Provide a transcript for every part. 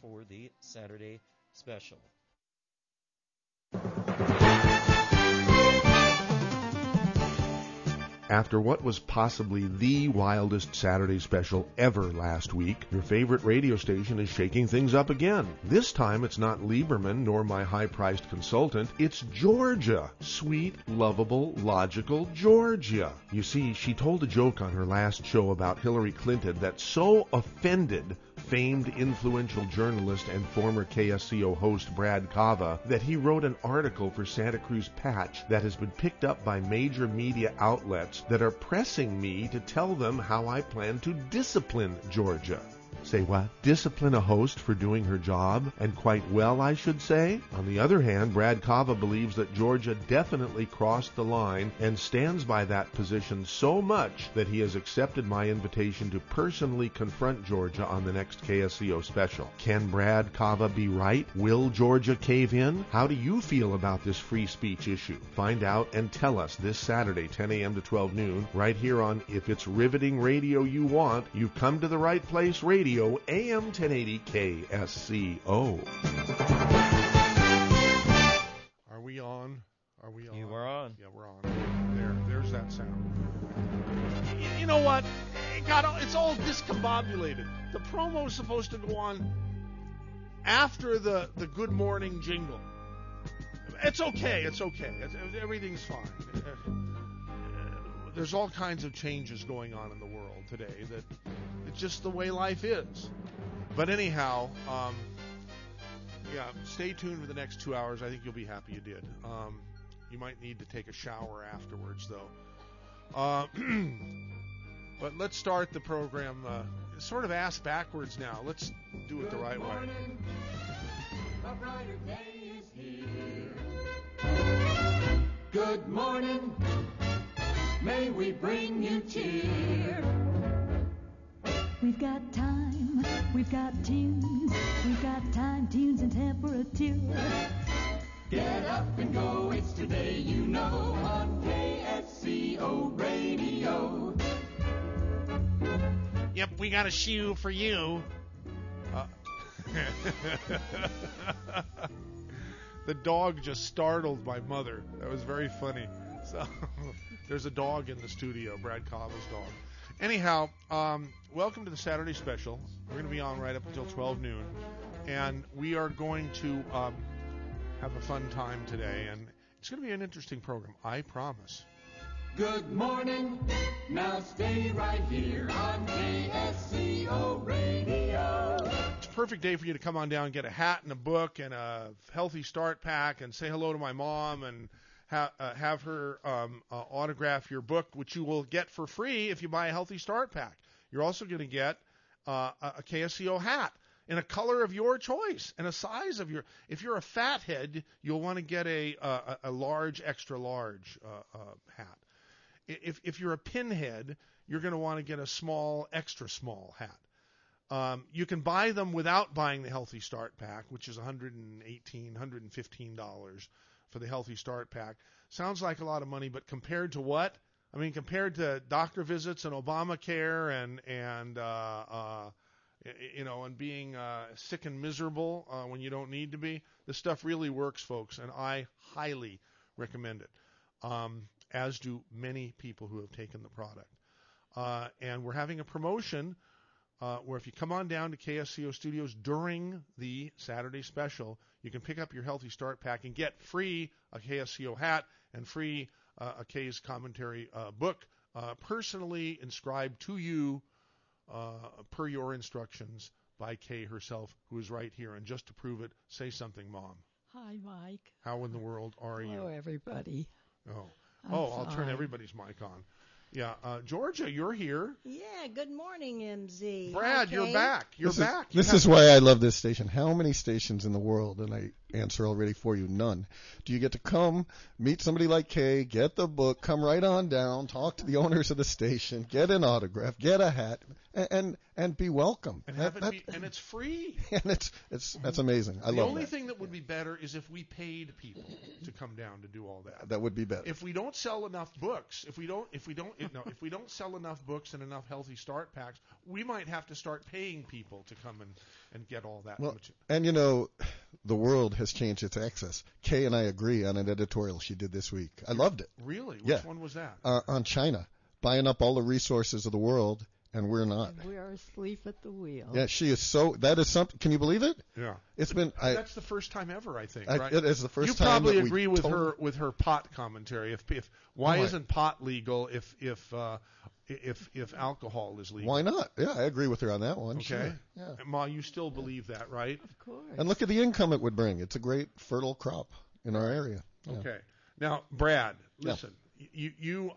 for the Saturday special. After what was possibly the wildest Saturday special ever last week, your favorite radio station is shaking things up again. This time it's not Lieberman nor my high-priced consultant, it's Georgia. Sweet, lovable, logical Georgia. You see, she told a joke on her last show about Hillary Clinton that so offended famed influential journalist and former KSCO host Brad Kava that he wrote an article for Santa Cruz Patch that has been picked up by major media outlets that are pressing me to tell them how I plan to discipline Georgia. Say what? Discipline a host for doing her job? And quite well, I should say? On the other hand, Brad Kava believes that Georgia definitely crossed the line and stands by that position so much that he has accepted my invitation to personally confront Georgia on the next KSCO special. Can Brad Kava be right? Will Georgia cave in? How do you feel about this free speech issue? Find out and tell us this Saturday, 10 a.m. to 12 noon, right here on If It's Riveting Radio You Want, You've Come to the Right Place Radio. Radio AM 1080 KSCO. Are we on? Are we on? You are on. Yeah, we're on. There's that sound. You know what? It's all discombobulated. The promo's supposed to go on after the good morning jingle. It's okay. Everything's fine. There's all kinds of changes going on in the world today that it's just the way life is. But anyhow, stay tuned for the next 2 hours. I think you'll be happy you did. You might need to take a shower afterwards, though. But let's start the program sort of ass backwards now. Let's do it the right way. The brighter day is here. Good morning. May we bring you cheer. We've got time, we've got tunes, we've got time, tunes, and temperature. Get up and go, it's today you know on KSCO Radio. Yep, we got a shoe for you. The dog just startled my mother. That was very funny. So... There's a dog in the studio, Brad Kava's dog. Anyhow, welcome to the Saturday special. We're going to be on right up until 12 noon. And we are going to have a fun time today. And it's going to be an interesting program, I promise. Good morning. Now stay right here on KSCO Radio. It's a perfect day for you to come on down and get a hat and a book and a healthy start pack and say hello to my mom and... have her autograph your book, which you will get for free if you buy a Healthy Start Pack. You're also going to get a KSCO hat in a color of your choice and a size of your... If you're a fathead, you'll want to get a large, extra large hat. If you're a pinhead, you're going to want to get a small, extra small hat. You can buy them without buying the Healthy Start Pack, which is $118, $115. For the Healthy Start Pack. Sounds like a lot of money, but compared to what? I mean, compared to doctor visits and Obamacare and being sick and miserable when you don't need to be, this stuff really works, folks, and I highly recommend it, as do many people who have taken the product. And we're having a promotion where if you come on down to KSCO Studios during the Saturday special, you can pick up your Healthy Start Pack and get free a KSCO hat and free a Kay's Commentary book personally inscribed to you per your instructions by Kay herself, who is right here. And just to prove it, say something, Mom. Hi, Mike. How in the world are you? Hello, everybody. Oh, I'll turn everybody's mic on. Yeah, Georgia, you're here. Yeah, good morning, MZ. Brad, okay. You're back. This is why I love this station. How many stations in the world, and I answer already for you. None. Do you get to come, meet somebody like Kay, get the book, come right on down, talk to the owners of the station, get an autograph, get a hat, and be welcome. And and it's free. And it's that's amazing. I love that. The only thing that would be better is if we paid people to come down to do all that. That would be better. If we don't sell enough books, if we don't sell enough books and enough Healthy Start packs, we might have to start paying people to come and get all that. Well, and you know, the world has changed its access. Kay and I agree on an editorial she did this week. I loved it. Really? Which one was that? On China, buying up all the resources of the world, and we're not. And we are asleep at the wheel. Yeah, she is so. That is something. Can you believe it? Yeah. It's been. That's the first time ever, I think. Right? It is the first time. You probably agree with her pot commentary. If why isn't pot legal? If alcohol is legal. Why not? Yeah, I agree with her on that one. Okay. Sure. Yeah. Ma, you still believe that, right? Of course. And look at the income it would bring. It's a great fertile crop in our area. Yeah. Okay. Now, Brad, listen. Yeah.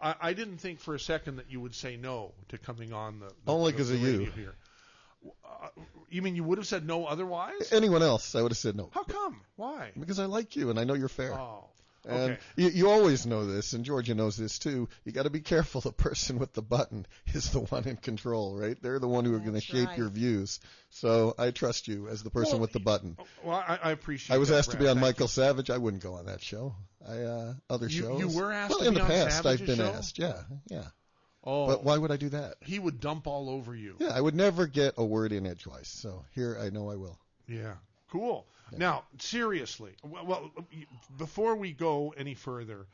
I didn't think for a second that you would say no to coming on the only because of you here. You mean you would have said no otherwise? Anyone else, I would have said no. How come? Why? Because I like you and I know you're fair. Oh, okay. And you always know this, and Georgia knows this too. You got to be careful. The person with the button is the one in control, right? They're the one who are going to shape your views. So I trust you as the person with the button. Well, I appreciate. I was asked to be on Michael Savage. I wouldn't go on that show. Other shows. You were asked. Well, to in be the on past, Savage's I've been show? Asked. Yeah, yeah. Oh, but why would I do that? He would dump all over you. Yeah, I would never get a word in edgewise. So here, I know I will. Yeah. Cool. Yeah. Now, seriously, well, before we go any further,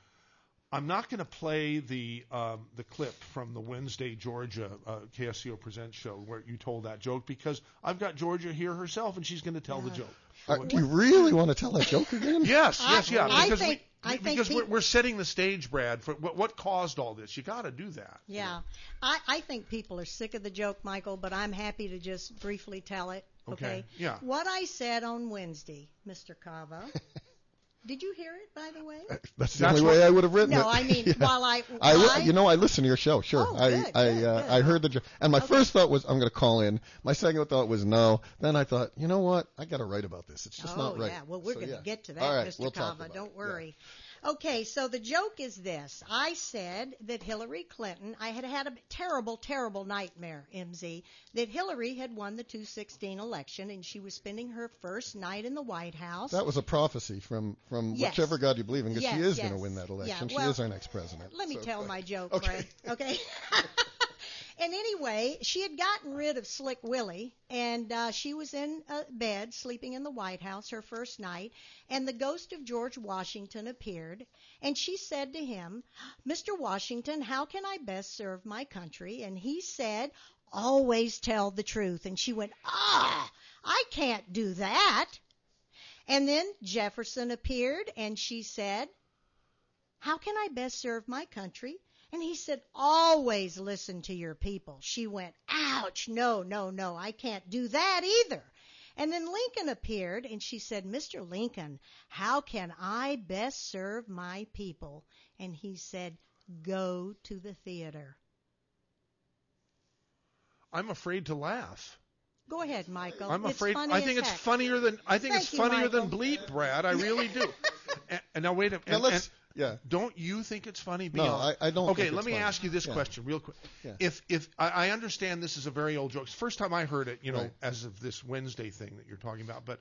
I'm not going to play the clip from the Wednesday Georgia KSCO Presents show where you told that joke, because I've got Georgia here herself and she's going to tell the joke. Do you really want to tell that joke again? Yes. Because we're setting the stage, Brad, for what caused all this. You got to do that. Yeah. I think people are sick of the joke, Michael, but I'm happy to just briefly tell it. Okay. Yeah. What I said on Wednesday, Mr. Kava. Did you hear it, by the way? That's the only way I would have written it. No, I mean, yeah. I listen to your show, sure. Oh, good. I heard the joke. And my first thought was, I'm going to call in. My second thought was, no. Then I thought, you know what? I got to write about this. It's just not right. Oh, yeah. Well, we're going to get to that, right, Mr. Kava. Don't worry. Yeah. Okay, so the joke is this. I said that Hillary Clinton, I had a terrible, terrible nightmare, MZ, that Hillary had won the 2016 election, and she was spending her first night in the White House. That was a prophecy from whichever God you believe in, because she is going to win that election. Yeah, well, she is our next president. Let me tell my joke, Brad. Okay. And anyway, she had gotten rid of Slick Willie, and she was in bed, sleeping in the White House her first night, and the ghost of George Washington appeared, and she said to him, Mr. Washington, how can I best serve my country? And he said, always tell the truth. And she went, I can't do that. And then Jefferson appeared, and she said, how can I best serve my country? And he said, always listen to your people. She went, ouch, no, I can't do that either. And then Lincoln appeared, and she said, Mr. Lincoln, how can I best serve my people? And he said, go to the theater. I'm afraid to laugh. Go ahead, Michael. I'm afraid. I think it's funnier than bleep, Brad. I really do. And now wait a minute. Don't you think it's funny? No, I don't. Okay, let me ask you this question real quick. Yeah. If I understand this is a very old joke. It's the first time I heard it, as of this Wednesday thing that you're talking about, but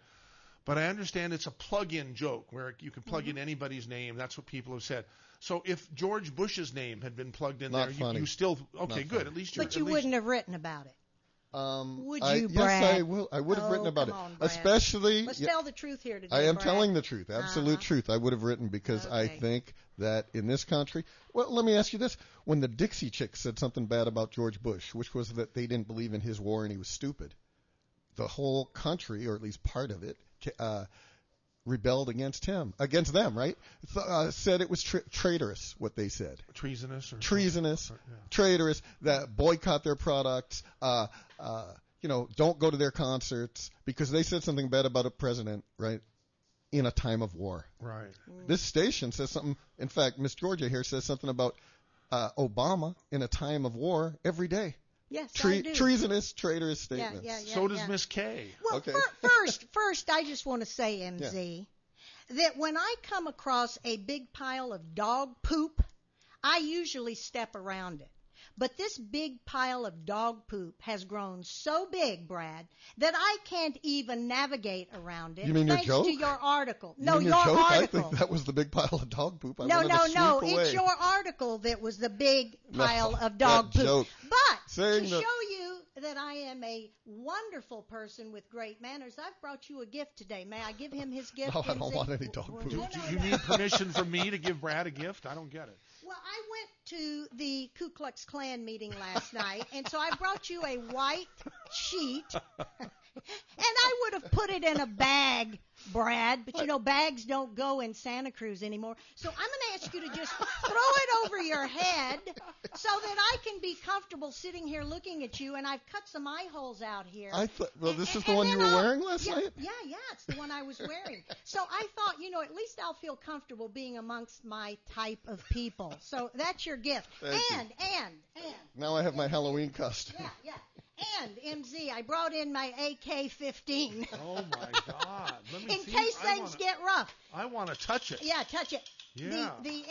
I understand it's a plug-in joke where you can plug in anybody's name. That's what people have said. So if George Bush's name had been plugged in you still good. At least you're. But you wouldn't have written about it. Would you, Brad? Yes, I will. I would have written about it, Brad. Especially. Let's tell the truth here today. I am telling the truth, absolute truth. I would have written because I think that in this country. Well, let me ask you this: when the Dixie Chicks said something bad about George Bush, which was that they didn't believe in his war and he was stupid, the whole country, or at least part of it, rebelled against them, right? Said it was traitorous what they said, treasonous, traitorous. That boycott their products. Don't go to their concerts because they said something bad about a president, right? In a time of war, right? This station says something. In fact, Miss Georgia here says something about Obama in a time of war every day. Yes, I do. Treasonous, traitorous statements. So does Miss Kay. Well, first I just want to say, MZ, that when I come across a big pile of dog poop, I usually step around it. But this big pile of dog poop has grown so big, Brad, that I can't even navigate around it. You mean your joke? Thanks to your article. No, your joke? Article. I think that was the big pile of dog poop. No, it's your article that was the big pile of dog poop. Joke. But show you that I am a wonderful person with great manners, I've brought you a gift today. May I give him his gift? No, I don't want any dog poop. Do you need permission from me to give Brad a gift? I don't get it. Well, I went to the Ku Klux Klan meeting last night, and so I brought you a white sheet, and I would have put it in a bag, Brad, but you know bags don't go in Santa Cruz anymore. So I'm going to ask you to just throw it over your head so that I can be comfortable sitting here looking at you, and I've cut some eye holes out here. This is the one you were wearing last night? Yeah, it's the one I was wearing. So I thought, at least I'll feel comfortable being amongst my type of people. So that's your gift. Thank you. Now I have my Halloween costume. Yeah. And, MZ, I brought in my AK-15. Oh, my God. In case things get rough. I want to touch it. Yeah, touch it. Yeah. The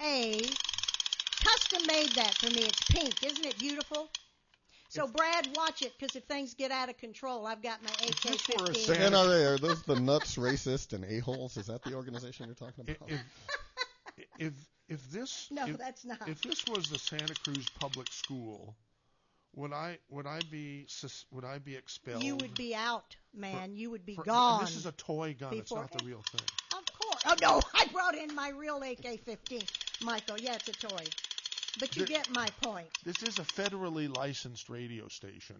NRA custom made that for me. It's pink. Isn't it beautiful? So, Brad, watch it, because if things get out of control, I've got my AK-15. The NRA, are those the nuts, racist, and a-holes? Is that the organization you're talking about? If this was the Santa Cruz Public School... Would I be expelled? You would be out, man. You would be gone. This is a toy gun. It's not the real thing. Of course. Oh, no. I brought in my real AK-15, Michael. Yeah, it's a toy. But you get my point. This is a federally licensed radio station.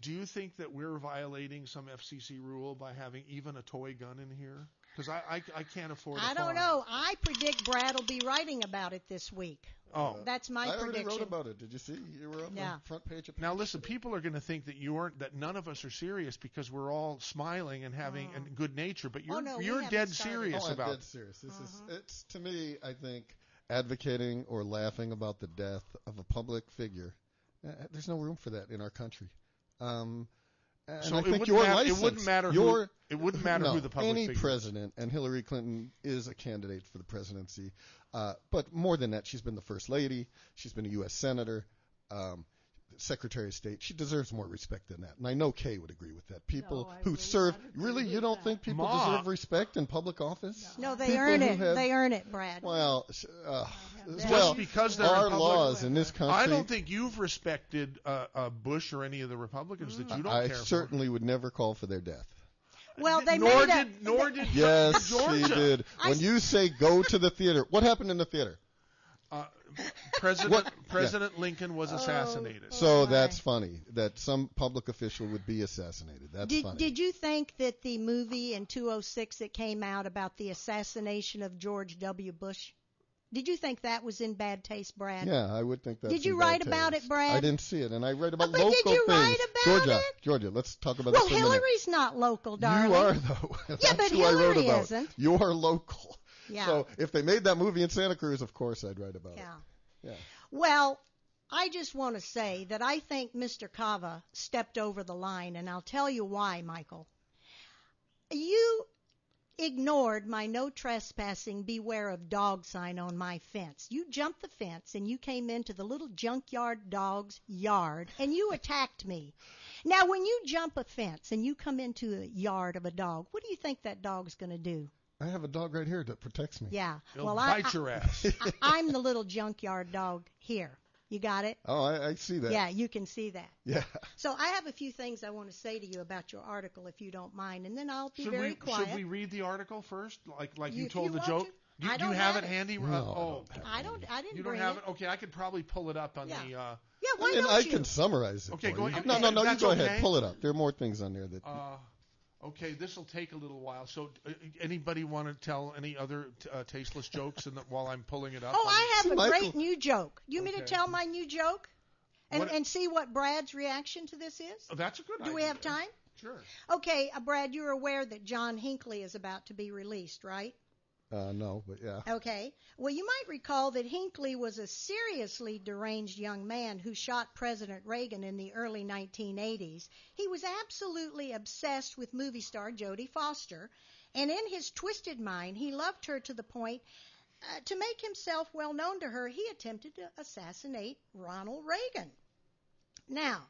Do you think that we're violating some FCC rule by having even a toy gun in here? Because I can't afford it. I don't know. I predict Brad will be writing about it this week. Oh. That's my prediction. I already wrote about it. Did you see? You were on the front page of... Now, listen, people are going to think that none of us are serious because we're all smiling and having good nature, but you're dead serious about it. I'm dead serious. It's, to me, I think, advocating or laughing about the death of a public figure. There's no room for that in our country. So it wouldn't matter who the public figure is. Any president, and Hillary Clinton is a candidate for the presidency. But more than that, she's been the first lady. She's been a U.S. senator, secretary of state. She deserves more respect than that. And I know Kay would agree with that. People who serve, you don't think people deserve respect in public office? No, they earn it. They earn it, Brad. Well, because there are laws in this country. I don't think you've respected Bush or any of the Republicans that you don't care for. I certainly would never call for their death. Well, nor did yes, Georgia. She did. When you say go to the theater, what happened in the theater? President Lincoln was assassinated. So that's funny that some public official would be assassinated. That's funny. Did you think that the movie in 2006 that came out about the assassination of George W. Bush, did you think that was in bad taste, Brad? Yeah, I would think that. Did you write about it, Brad? I didn't see it, and I read about local things. But did you write about it? Georgia, let's talk about this. Well, Hillary's not local, darling. You are, though. Yeah, but Hillary isn't. You're local. Yeah. So if they made that movie in Santa Cruz, of course I'd write about it. Yeah. Well, I just want to say that I think Mr. Kava stepped over the line, and I'll tell you why, Michael. You ignored my no trespassing, beware of dog sign on my fence. You jumped the fence, and you came into the little junkyard dog's yard, and you attacked me. Now, when you jump a fence and you come into the yard of a dog, what do you think that dog's going to do? I have a dog right here that protects me. Yeah. It'll bite your ass. I'm the little junkyard dog here. You got it? Oh, I see that. Yeah, you can see that. Yeah. So I have a few things I want to say to you about your article, if you don't mind, and then I'll be very quiet. Should we read the article first, like you told the joke? Do you have it handy? No. I didn't. You don't have it? Okay, I could probably pull it up on the... Yeah, why don't you? I can summarize it. Okay, go ahead. No, you go ahead. Pull it up. There are more things on there that... Okay, this will take a little while. So, anybody want to tell any other tasteless jokes while I'm pulling it up? Oh, I have a great new joke. You mean to tell my new joke and see what Brad's reaction to this is? Oh, that's a good idea. Do we have time? Sure. Okay, Brad, you're aware that John Hinckley is about to be released, right? No, but yeah. Okay. Well, you might recall that Hinckley was a seriously deranged young man who shot President Reagan in the early 1980s. He was absolutely obsessed with movie star Jodie Foster, and in his twisted mind, he loved her to the point, to make himself well known to her, he attempted to assassinate Ronald Reagan. Now...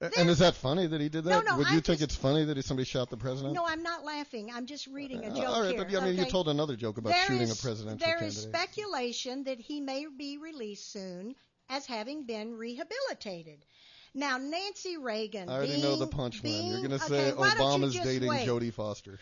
And is that funny that he did that? No, Would you think it's funny that somebody shot the president? No, I'm not laughing. I'm just reading a joke all right, here. But, I mean, okay. You told another joke about shooting a presidential candidate. There is speculation that he may be released soon as having been rehabilitated. Now, Nancy Reagan. I already know the punchline. You're going to say Obama's dating Jodie Foster.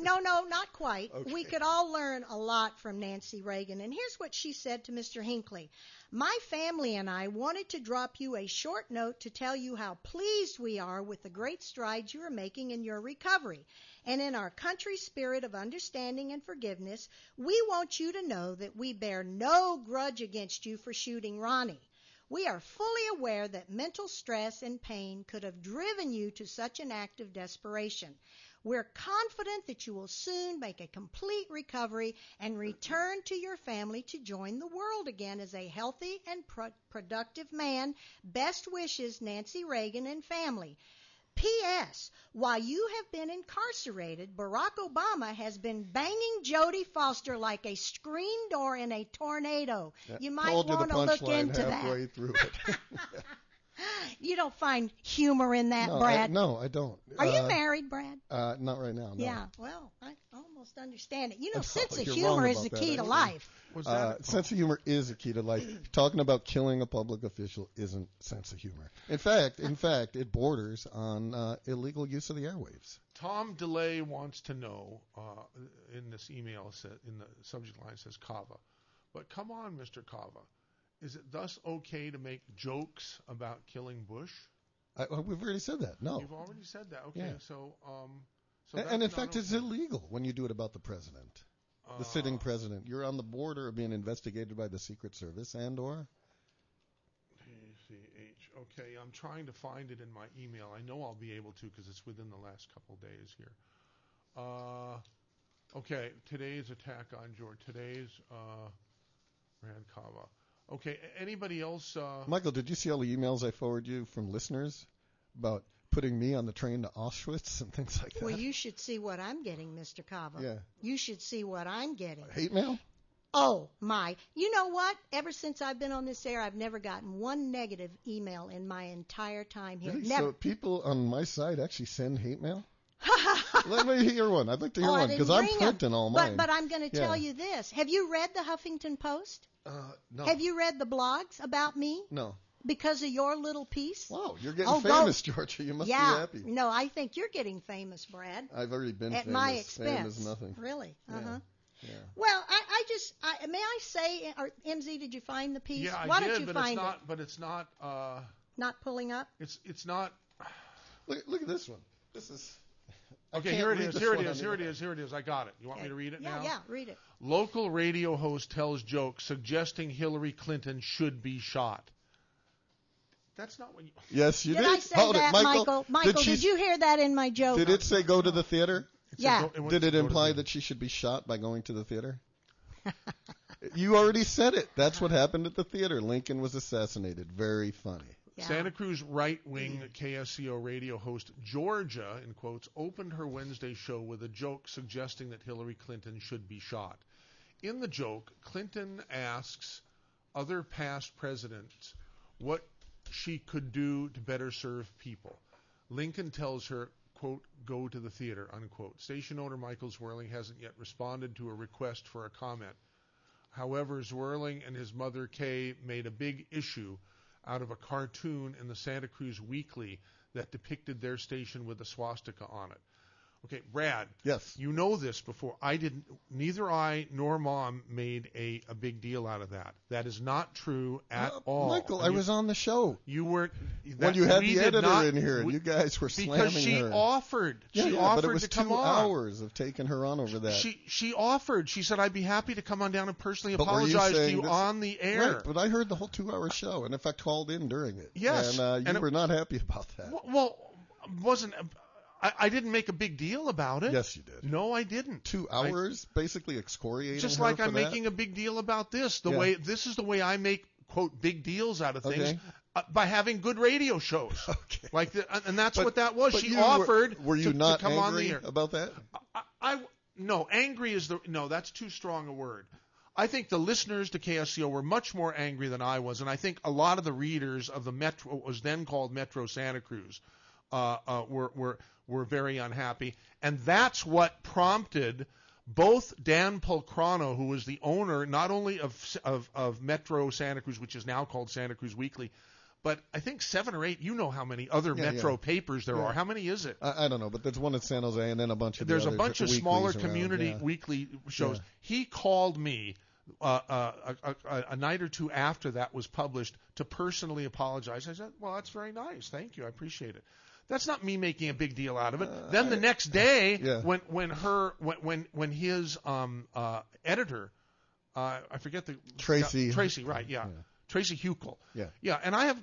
No, not quite. Okay. We could all learn a lot from Nancy Reagan. And here's what she said to Mr. Hinckley. My family and I wanted to drop you a short note to tell you how pleased we are with the great strides you are making in your recovery. And in our country's spirit of understanding and forgiveness, we want you to know that we bear no grudge against you for shooting Ronnie. We are fully aware that mental stress and pain could have driven you to such an act of desperation. We're confident that you will soon make a complete recovery and return to your family to join the world again as a healthy and productive man. Best wishes, Nancy Reagan and family. P.S. While you have been incarcerated, Barack Obama has been banging Jodie Foster like a screen door in a tornado. You might want to look into that. Through it. You don't find humor in that, Brad? No, I don't. Are you married, Brad? Not right now, no. Yeah, well, I almost understand it. You know, sense of humor is the key to life. Sense of humor is the key to life. Talking about killing a public official isn't sense of humor. In fact, it borders on illegal use of the airwaves. Tom DeLay wants to know, in this email, in the subject line, says Kava. But come on, Mr. Kava. Is it thus okay to make jokes about killing Bush? We've already said that. No. You've already said that. Okay. Yeah. So and in fact, it's illegal when you do it about the president, the sitting president. You're on the border of being investigated by the Secret Service and or? ACH. Okay. I'm trying to find it in my email. I know I'll be able to because it's within the last couple of days here. Okay. Today's attack on George. Today's Brad Kava. Okay, anybody else? Michael, did you see all the emails I forwarded you from listeners about putting me on the train to Auschwitz and things like that? Well, you should see what I'm getting, Mr. Kava. Yeah. You should see what I'm getting. Hate mail? Oh, my. You know what? Ever since I've been on this air, I've never gotten one negative email in my entire time here. Really? Never. So people on my side actually send hate mail? Let me hear one. I'd like to hear one because I'm printing all mine. But I'm going to tell you this. Have you read the Huffington Post? No. Have you read the blogs about me? No. Because of your little piece? Wow, you're getting famous, Georgia. You must be happy. No, I think you're getting famous, Brad. I've already been famous. At my expense. Fame is nothing. Really? Uh-huh. Yeah. Well, I may I say, or MZ, did you find the piece? Yeah, Why did you find it? But it's not... not pulling up? It's not... Look at this one. This is... Okay, here it is. I got it. You want me to read it now? Yeah, read it. Local radio host tells jokes suggesting Hillary Clinton should be shot. That's not what you... Yes, you did. Did I say that, Michael? Michael, did you hear that in my joke? Did it say go to the theater? Yeah. Did it imply that she should be shot by going to the theater? You already said it. That's what happened at the theater. Lincoln was assassinated. Very funny. Yeah. Santa Cruz right-wing KSCO radio host Georgia, in quotes, opened her Wednesday show with a joke suggesting that Hillary Clinton should be shot. In the joke, Clinton asks other past presidents what she could do to better serve people. Lincoln tells her, quote, go to the theater, unquote. Station owner Michael Zwerling hasn't yet responded to a request for a comment. However, Zwerling and his mother, Kay, made a big issue out of a cartoon in the Santa Cruz Weekly that depicted their station with a swastika on it. Okay, Brad. Yes. You know this before. I didn't. Neither I nor Mom made a big deal out of that. That is not true at all. Michael, I was on the show. You weren't. Well, you had the editor in here, and you guys were slamming her. Because she offered. She offered but it was to come on. 2 hours of taking her on over that. She offered. She said, I'd be happy to come on down and personally apologize to you on the air. Right, but I heard the whole 2-hour show, and in fact called in during it. Yes. And you were not happy about that. Well, wasn't... I didn't make a big deal about it. Yes, you did. No, I didn't. 2 hours basically excoriating just her like I'm that. Making a big deal about this. The way this is the way I make, quote, big deals out of things by having good radio shows. Okay. Like the, and that's what that was. She offered were you to, not to come angry on the air about that? No, angry is the no, that's too strong a word. I think the listeners to KSCO were much more angry than I was, and I think a lot of the readers of the Metro, what was then called Metro Santa Cruz, were very unhappy, and that's what prompted both Dan Pulcrano, who was the owner not only of Metro Santa Cruz, which is now called Santa Cruz Weekly, but I think 7 or 8, you know how many other Metro papers there are. How many is it? I don't know, but there's one in San Jose and then a bunch of there's a bunch of smaller community weekly shows. Yeah. He called me a night or two after that was published to personally apologize. I said, well, that's very nice. Thank you. I appreciate it. That's not me making a big deal out of it. Then the next day, when his editor, I forget the Tracy. Tracy, right? Yeah. Tracy Heuchel. Yeah. Yeah. And I have,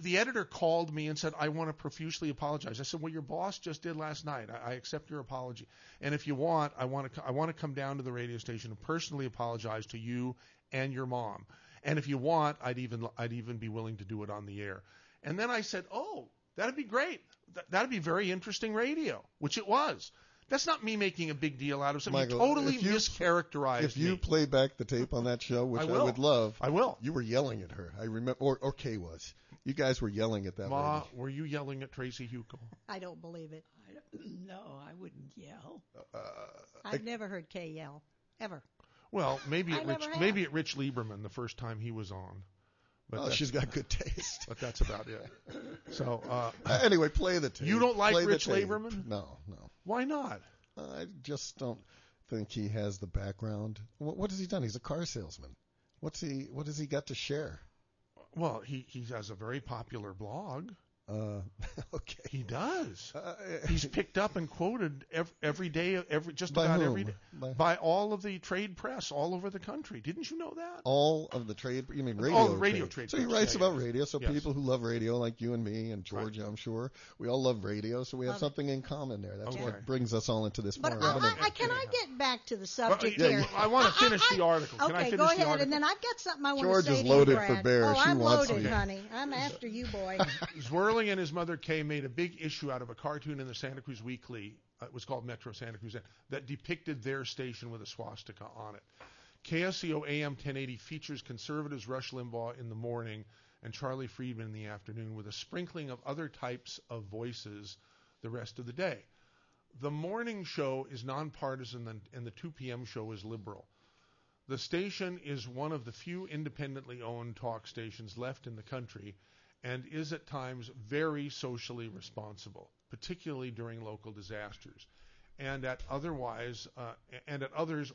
the editor called me and said, I want to profusely apologize. I said, well, your boss just did last night. I accept your apology. And if you want, I want to come down to the radio station and personally apologize to you and your mom. And if you want, I'd even be willing to do it on the air. And then I said, oh, that'd be great. That'd be very interesting radio, which it was. That's not me making a big deal out of something. Michael, you totally mischaracterized If you me. Play back the tape on that show, which I would love. I will. You were yelling at her. I remember, or Kay was. You guys were yelling at that lady. Were you yelling at Tracy Heuchel? I don't believe it. No, I wouldn't yell. I've never heard Kay yell, ever. Well, maybe at Rich Lieberman the first time he was on. But she's got good taste. But that's about it. So anyway, play the tape. You don't like Rich Lieberman? No. Why not? I just don't think he has the background. What has he done? He's a car salesman. What has he got to share? Well, he has a very popular blog. Okay. He does. He's picked up and quoted every day, just about every day. By all of the trade press all over the country. Didn't you know that? All of the trade? You mean radio? All the radio trade press. So he writes about radio. So people who love radio, like you and me and Georgia, I'm sure, we all love radio. So we have something in common there. That's what brings us all into this. But can I get back to the subject here? I want to finish the article. Okay, can I finish the article? Go ahead, and then I've got something I want to say to you, Brad. George is loaded for bear. Oh, I'm loaded, honey. I'm after you, boy. Zwerling and his mother Kay made a big issue out of a cartoon in the Santa Cruz Weekly, it was called Metro Santa Cruz, that depicted their station with a swastika on it. KSCO AM 1080 features conservatives Rush Limbaugh in the morning and Charlie Friedman in the afternoon with a sprinkling of other types of voices the rest of the day. The morning show is nonpartisan and the 2 p.m. show is liberal. The station is one of the few independently owned talk stations left in the country and is at times very socially responsible, particularly during local disasters, and at others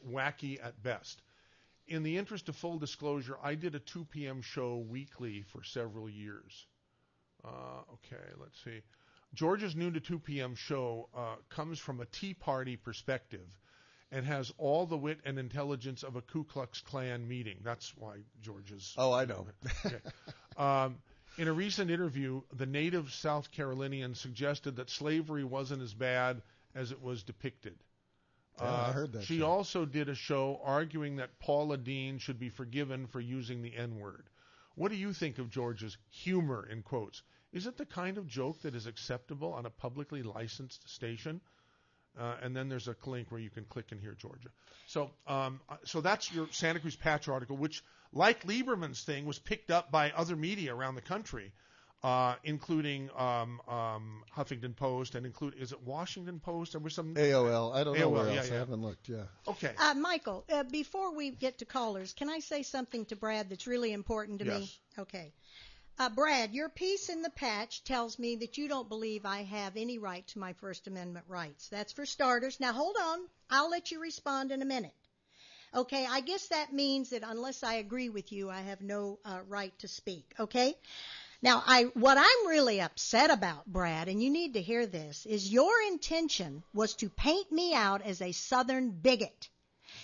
wacky at best. In the interest of full disclosure, I did a 2 p.m. show weekly for several years. Okay, let's see. Georgia's noon to 2 p.m. show comes from a Tea Party perspective and has all the wit and intelligence of a Ku Klux Klan meeting. That's why Georgia's... Oh, I know. Okay. In a recent interview, the native South Carolinian suggested that slavery wasn't as bad as it was depicted. I heard that. She also did a show arguing that Paula Deen should be forgiven for using the N-word. What do you think of George's humor, in quotes? Is it the kind of joke that is acceptable on a publicly licensed station? And then there's a link where you can click and hear Georgia. So, so that's your Santa Cruz Patch article, which, like Lieberman's thing, was picked up by other media around the country, including Huffington Post and is it Washington Post? There was some AOL. I don't know where else. I haven't looked. Yeah. Okay. Michael, before we get to callers, can I say something to Brad that's really important to me? Okay. Brad, your piece in the Patch tells me that you don't believe I have any right to my First Amendment rights. That's for starters. Now, hold on. I'll let you respond in a minute. Okay, I guess that means that unless I agree with you, I have no right to speak, okay? Now, what I'm really upset about, Brad, and you need to hear this, is your intention was to paint me out as a Southern bigot.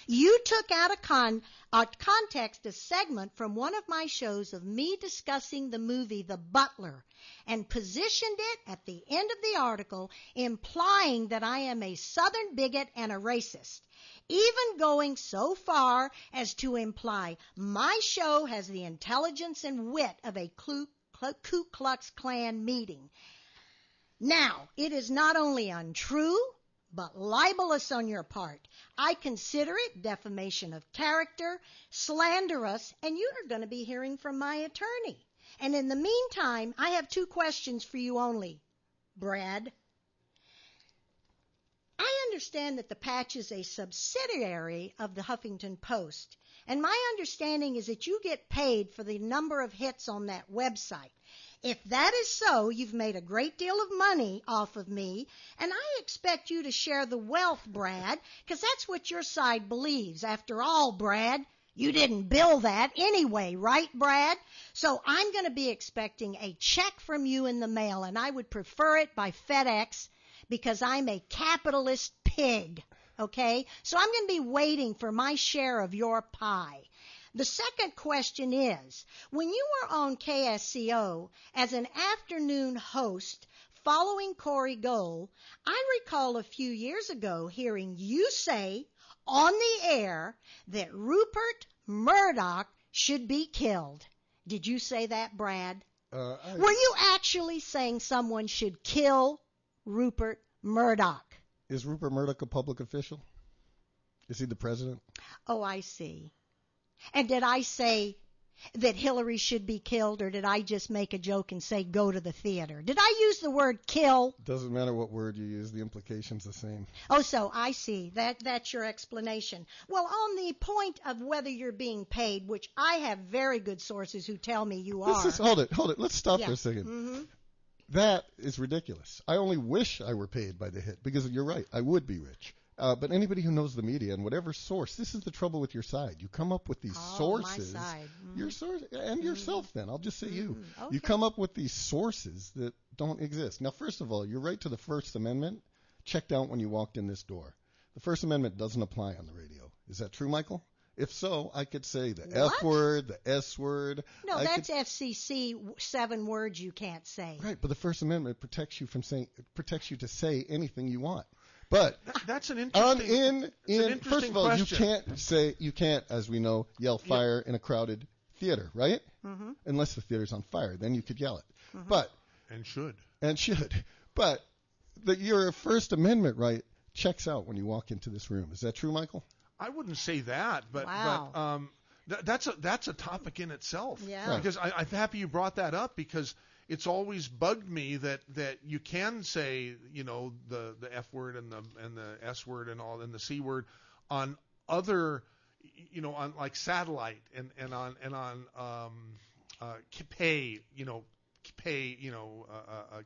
You took out of context a segment from one of my shows of me discussing the movie The Butler and positioned it at the end of the article, implying that I am a Southern bigot and a racist, even going so far as to imply my show has the intelligence and wit of a Ku Klux Klan meeting. Now, it is not only untrue, but libelous on your part. I consider it defamation of character, slanderous, and you are going to be hearing from my attorney. And in the meantime, I have two questions for you only, Brad. I understand that the Patch is a subsidiary of the Huffington Post, and my understanding is that you get paid for the number of hits on that website. If that is so, you've made a great deal of money off of me, and I expect you to share the wealth, Brad, because that's what your side believes. After all, Brad, you didn't bill that anyway, right, Brad? So I'm going to be expecting a check from you in the mail, and I would prefer it by FedEx because I'm a capitalist pig, okay? So I'm going to be waiting for my share of your pie. The second question is, when you were on KSCO as an afternoon host following Corey Gold, I recall a few years ago hearing you say on the air that Rupert Murdoch should be killed. Did you say that, Brad? Were you actually saying someone should kill Rupert Murdoch? Is Rupert Murdoch a public official? Is he the president? Oh, I see. And did I say that Hillary should be killed, or did I just make a joke and say go to the theater? Did I use the word kill? Doesn't matter what word you use. The implication's the same. Oh, so I see. That's your explanation. Well, on the point of whether you're being paid, which I have very good sources who tell me you are. Hold it. Let's stop for a second. Mm-hmm. That is ridiculous. I only wish I were paid by the hit, because you're right. I would be rich. But anybody who knows the media and whatever source, this is the trouble with your side. You come up with these sources, my side. Mm. Your source and yourself. Then I'll just say you. Okay. You come up with these sources that don't exist. Now, first of all, your right to the First Amendment checked out when you walked in this door. The First Amendment doesn't apply on the radio. Is that true, Michael? If so, I could say the what? F word, the S word. No, that's FCC 7 words you can't say. Right, but the First Amendment protects you from saying, protects you to say anything you want. But that's an interesting. First of all, question. You can't, as we know, yell fire in a crowded theater, right? Mm-hmm. Unless the theater's on fire, then you could yell it. Mm-hmm. But should. But your First Amendment right checks out when you walk into this room. Is that true, Michael? I wouldn't say that, but wow. That's a topic in itself. Yeah. Right. Because I'm happy you brought that up, because it's always bugged me that you can say, you know, the F word and the S word and the C word on other, you know, on like satellite and on pay,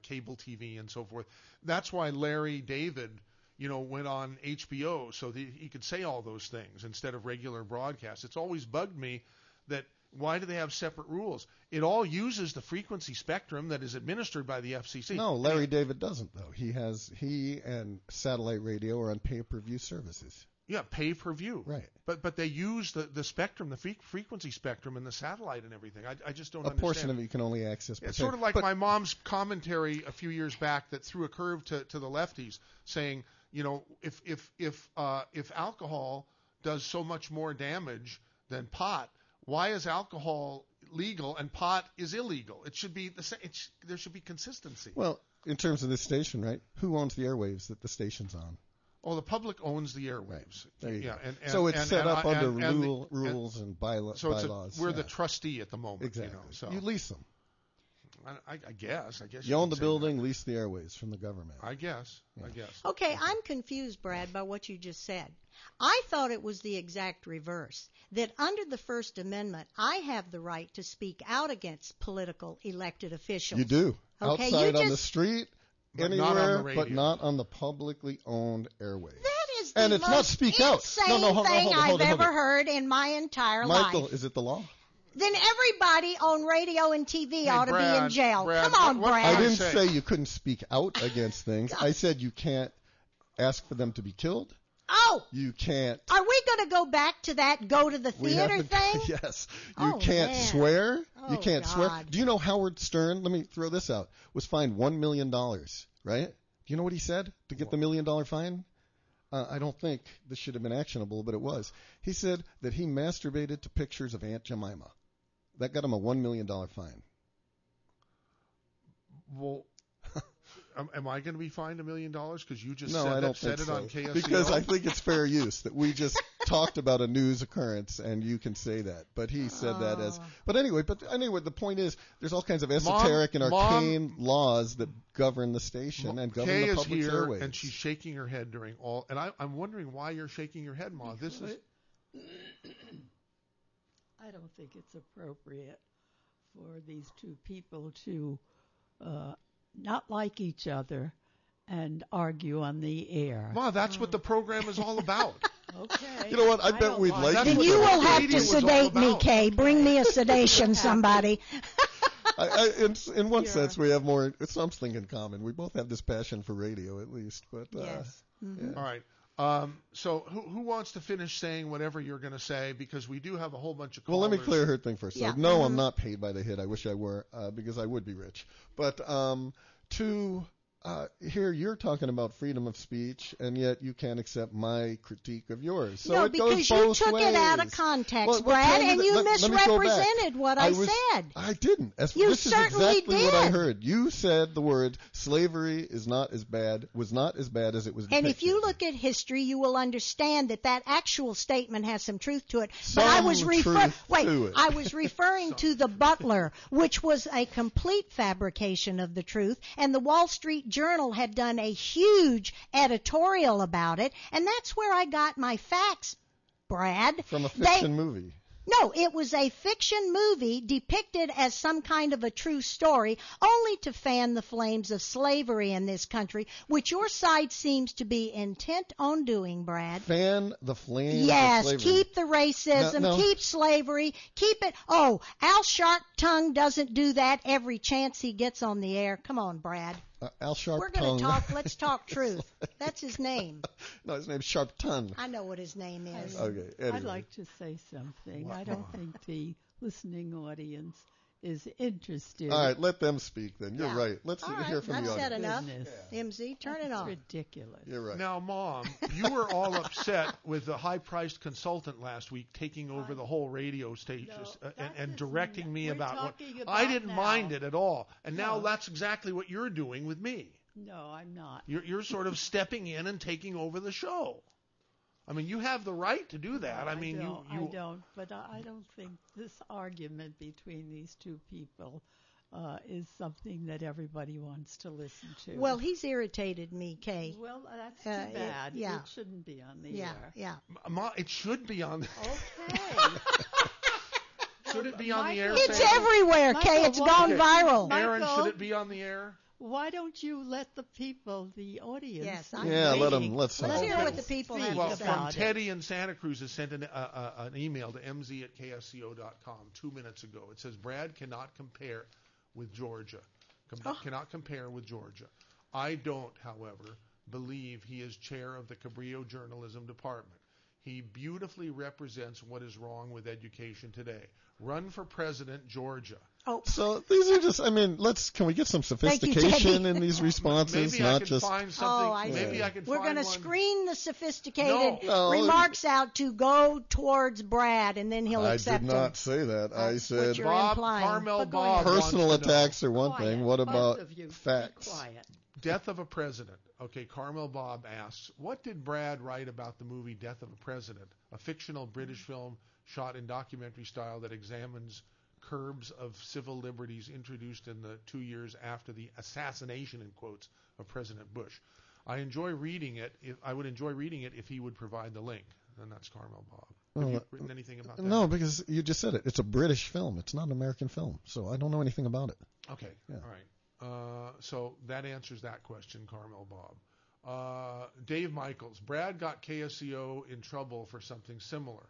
cable TV and so forth. That's why Larry David, you know, went on HBO so that he could say all those things instead of regular broadcasts. It's always bugged me that why do they have separate rules? It all uses the frequency spectrum that is administered by the FCC. No, Larry David doesn't, though. He and satellite radio are on pay-per-view services. Yeah, pay-per-view. Right. But they use the spectrum, the frequency spectrum, and the satellite and everything. I just don't understand. A portion of it you can only access. It's sort of like my mom's commentary a few years back that threw a curve to the lefties, saying, you know, if alcohol does so much more damage than pot, why is alcohol legal and pot is illegal? It should be the same. There should be consistency. Well, in terms of this station, right? Who owns the airwaves that the station's on? Oh, the public owns the airwaves. Right. There you go. And it's set up under rules and bylaws. So bylaws. We're the trustee at the moment. Exactly. You know, so. You lease them. I guess. You own the building, lease the airways from the government. I guess. Okay, I'm confused, Brad, by what you just said. I thought it was the exact reverse, that under the First Amendment, I have the right to speak out against political elected officials. You do. Okay, outside on the street, anywhere, but not on the publicly owned airways. And it's not speak out. I've ever heard in my entire life. Michael, is it the law? Then everybody on radio and TV ought to be in jail. Brad, come on, Brad. I didn't say you couldn't speak out against things. I said you can't ask for them to be killed. Oh. You can't. Are we going to go back to that go to the theater thing? Yes. You can't swear. Oh, you can't swear. Do you know Howard Stern, let me throw this out, was fined $1 million, right? Do you know what he said to get the $1 million fine? I don't think this should have been actionable, but it was. He said that he masturbated to pictures of Aunt Jemima. That got him a $1 million fine. Well, am I going to be fined $1 million? Because you just said it on KSCO? Because I think it's fair use that we just talked about a news occurrence, and you can say that. But he said that as – but anyway, the point is there's all kinds of esoteric and arcane laws that govern the station and govern Kay the public airwaves. Kay is here, and she's shaking her head during all – and I'm wondering why you're shaking your head, Ma. This is – I don't think it's appropriate for these two people to not like each other and argue on the air. Ma, that's what the program is all about. Okay. You know what? I bet we'd like to. Then you will have to sedate me, Kay. Bring me a sedation, somebody. In one sense, we have more something in common. We both have this passion for radio, at least. But yes. Mm-hmm. Yeah. All right. So who wants to finish saying whatever you're going to say? Because we do have a whole bunch of callers. Well, let me clear her thing first. Yeah. So, no, I'm not paid by the hit. I wish I were, because I would be rich. But here you're talking about freedom of speech, and yet you can't accept my critique of yours. So no, because you took it out of context, Brad, and you misrepresented what I said. I didn't. You certainly did. This is exactly what I heard. You said the word slavery was not as bad as it was depicted. And if you look at history, you will understand that actual statement has some truth to it. But I was referring to the Butler, which was a complete fabrication of the truth, and the Wall Street Journal had done a huge editorial about it, and that's where I got my facts, Brad. From a fiction movie. No, it was a fiction movie depicted as some kind of a true story, only to fan the flames of slavery in this country, which your side seems to be intent on doing, Brad. Fan the flames of slavery. Yes, keep the racism, keep slavery, keep it. Oh, Al Sharpton doesn't do that every chance he gets on the air. Come on, Brad. Al Sharpton. We're going to talk. Let's talk truth. That's his name. No, his name's Sharpton. I know what his name is. Okay. Anyway. I'd like to say something. I don't think the listening audience is interested. All right, let them speak then. You're right. Let's hear from the audience. I've said enough. Yeah. MZ, turn it on. It's ridiculous. You're right. Now, Mom, you were all upset with the high-priced consultant last week taking over the whole radio station and directing me about what I didn't mind it at all. And now that's exactly what you're doing with me. No, I'm not. You're sort of stepping in and taking over the show. I mean, you have the right to do that. No, I don't, but I don't think this argument between these two people is something that everybody wants to listen to. Well, he's irritated me, Kay. Well, that's too bad. It shouldn't be on the air. Yeah, Ma, it should be on the air. Okay. Should it be on the air? It's everywhere, Kay. It's gone viral. Aaron, should it be on the air? Why don't you let the people, the audience? Yes, let's hear what the people have to say. Well, Teddy in Santa Cruz has sent an email to mz@ksco.com 2 minutes ago. It says Brad cannot compare with Georgia. Cannot compare with Georgia. I don't, however, believe he is chair of the Cabrillo Journalism Department. He beautifully represents what is wrong with education today. Run for president, Georgia. Oh. So these are just, can we get some sophistication in these responses? We're going to screen the sophisticated remarks out to go towards Brad, and then he'll accept them. I did not say that. I said Bob personal attacks are one thing. What about facts? Death of a President. Okay, Carmel Bob asks, what did Brad write about the movie Death of a President, a fictional British film shot in documentary style that examines curbs of civil liberties introduced in the 2 years after the assassination, in quotes, of President Bush? I enjoy reading it. I would enjoy reading it if he would provide the link. And that's Carmel Bob. Have you written anything about that? No, because you just said it. It's a British film. It's not an American film. So I don't know anything about it. Okay. Yeah. All right. So that answers that question, Carmel Bob. Dave Michaels. Brad got KSCO in trouble for something similar.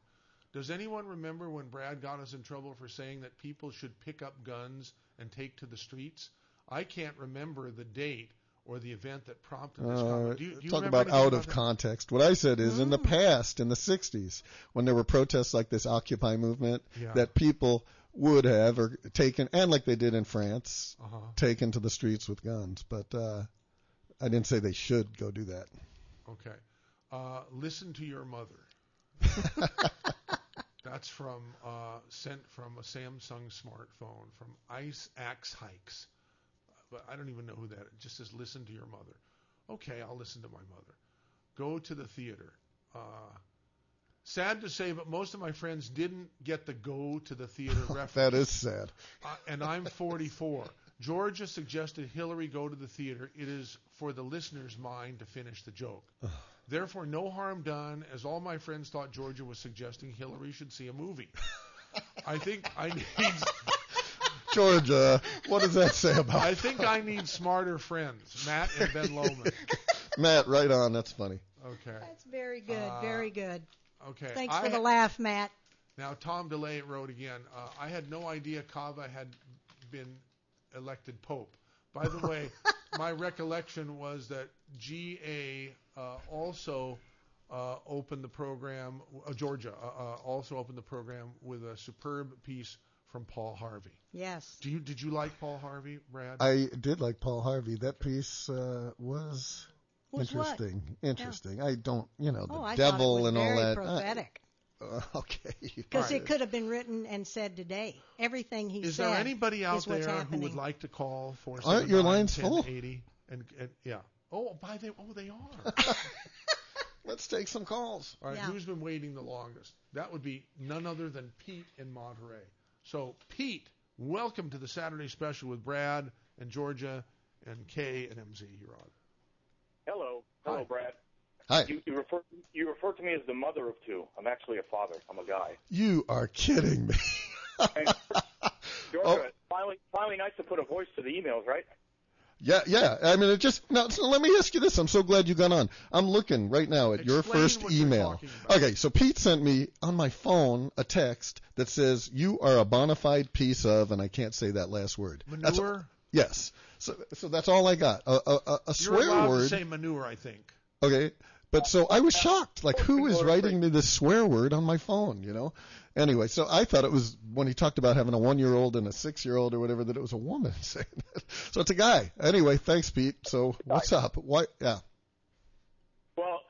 Does anyone remember when Brad got us in trouble for saying that people should pick up guns and take to the streets? I can't remember the date or the event that prompted this comment? Do you talk about out of context. What I said is in the past, in the 60s, when there were protests like this Occupy movement, that people would have or taken, and like they did in France, taken to the streets with guns. But I didn't say they should go do that. Okay. Listen to your mother. That's from sent from a Samsung smartphone from Ice Axe Hikes. But I don't even know who that is. It just says, listen to your mother. Okay, I'll listen to my mother. Go to the theater. Sad to say, but most of my friends didn't get the go to the theater reference. That is sad. And I'm 44. Georgia suggested Hillary go to the theater. It is for the listener's mind to finish the joke. Therefore, no harm done, as all my friends thought Georgia was suggesting Hillary should see a movie. I think I need... Georgia, what does that say about I think I need smarter friends, Matt and Ben Lowman. Matt, right on. That's funny. Okay. That's very good. Very good. Okay. Thanks for the laugh, Matt. Now, Tom DeLay wrote again, I had no idea Kava had been elected Pope. By the way, my recollection was that G.A. Also opened the program, Georgia also opened the program with a superb piece from Paul Harvey. Yes. Did you like Paul Harvey, Brad? I did like Paul Harvey. That piece was interesting. What? Interesting. Yeah. I don't, the devil and all that. Prophetic. Okay. Because it could have been written and said today. Everything he said. Is there anybody out there who would like to call for 479-1080? Yeah. They are. Let's take some calls. All right. Yeah. Who's been waiting the longest? That would be none other than Pete in Monterey. So, Pete, welcome to the Saturday Special with Brad and Georgia and Kay and MZ. You're on. Hello. Hello, Brad. Hi. You refer to me as the mother of two. I'm actually a father. I'm a guy. You are kidding me. And Georgia, it's finally nice to put a voice to the emails, right? Yeah. I mean, let me ask you this. I'm so glad you got on. I'm looking right now at your first email. Okay, so Pete sent me on my phone a text that says, you are a bona fide piece of, and I can't say that last word. Manure? Yes. So that's all I got. A swear word. You're allowed to say manure, I think. Okay. But so I was shocked. Like, who is writing me this swear word on my phone, Anyway, so I thought it was when he talked about having a 1-year-old and a 6-year-old or whatever, that it was a woman saying that. So it's a guy. Anyway, thanks, Pete. So what's up? Why? Yeah. Well,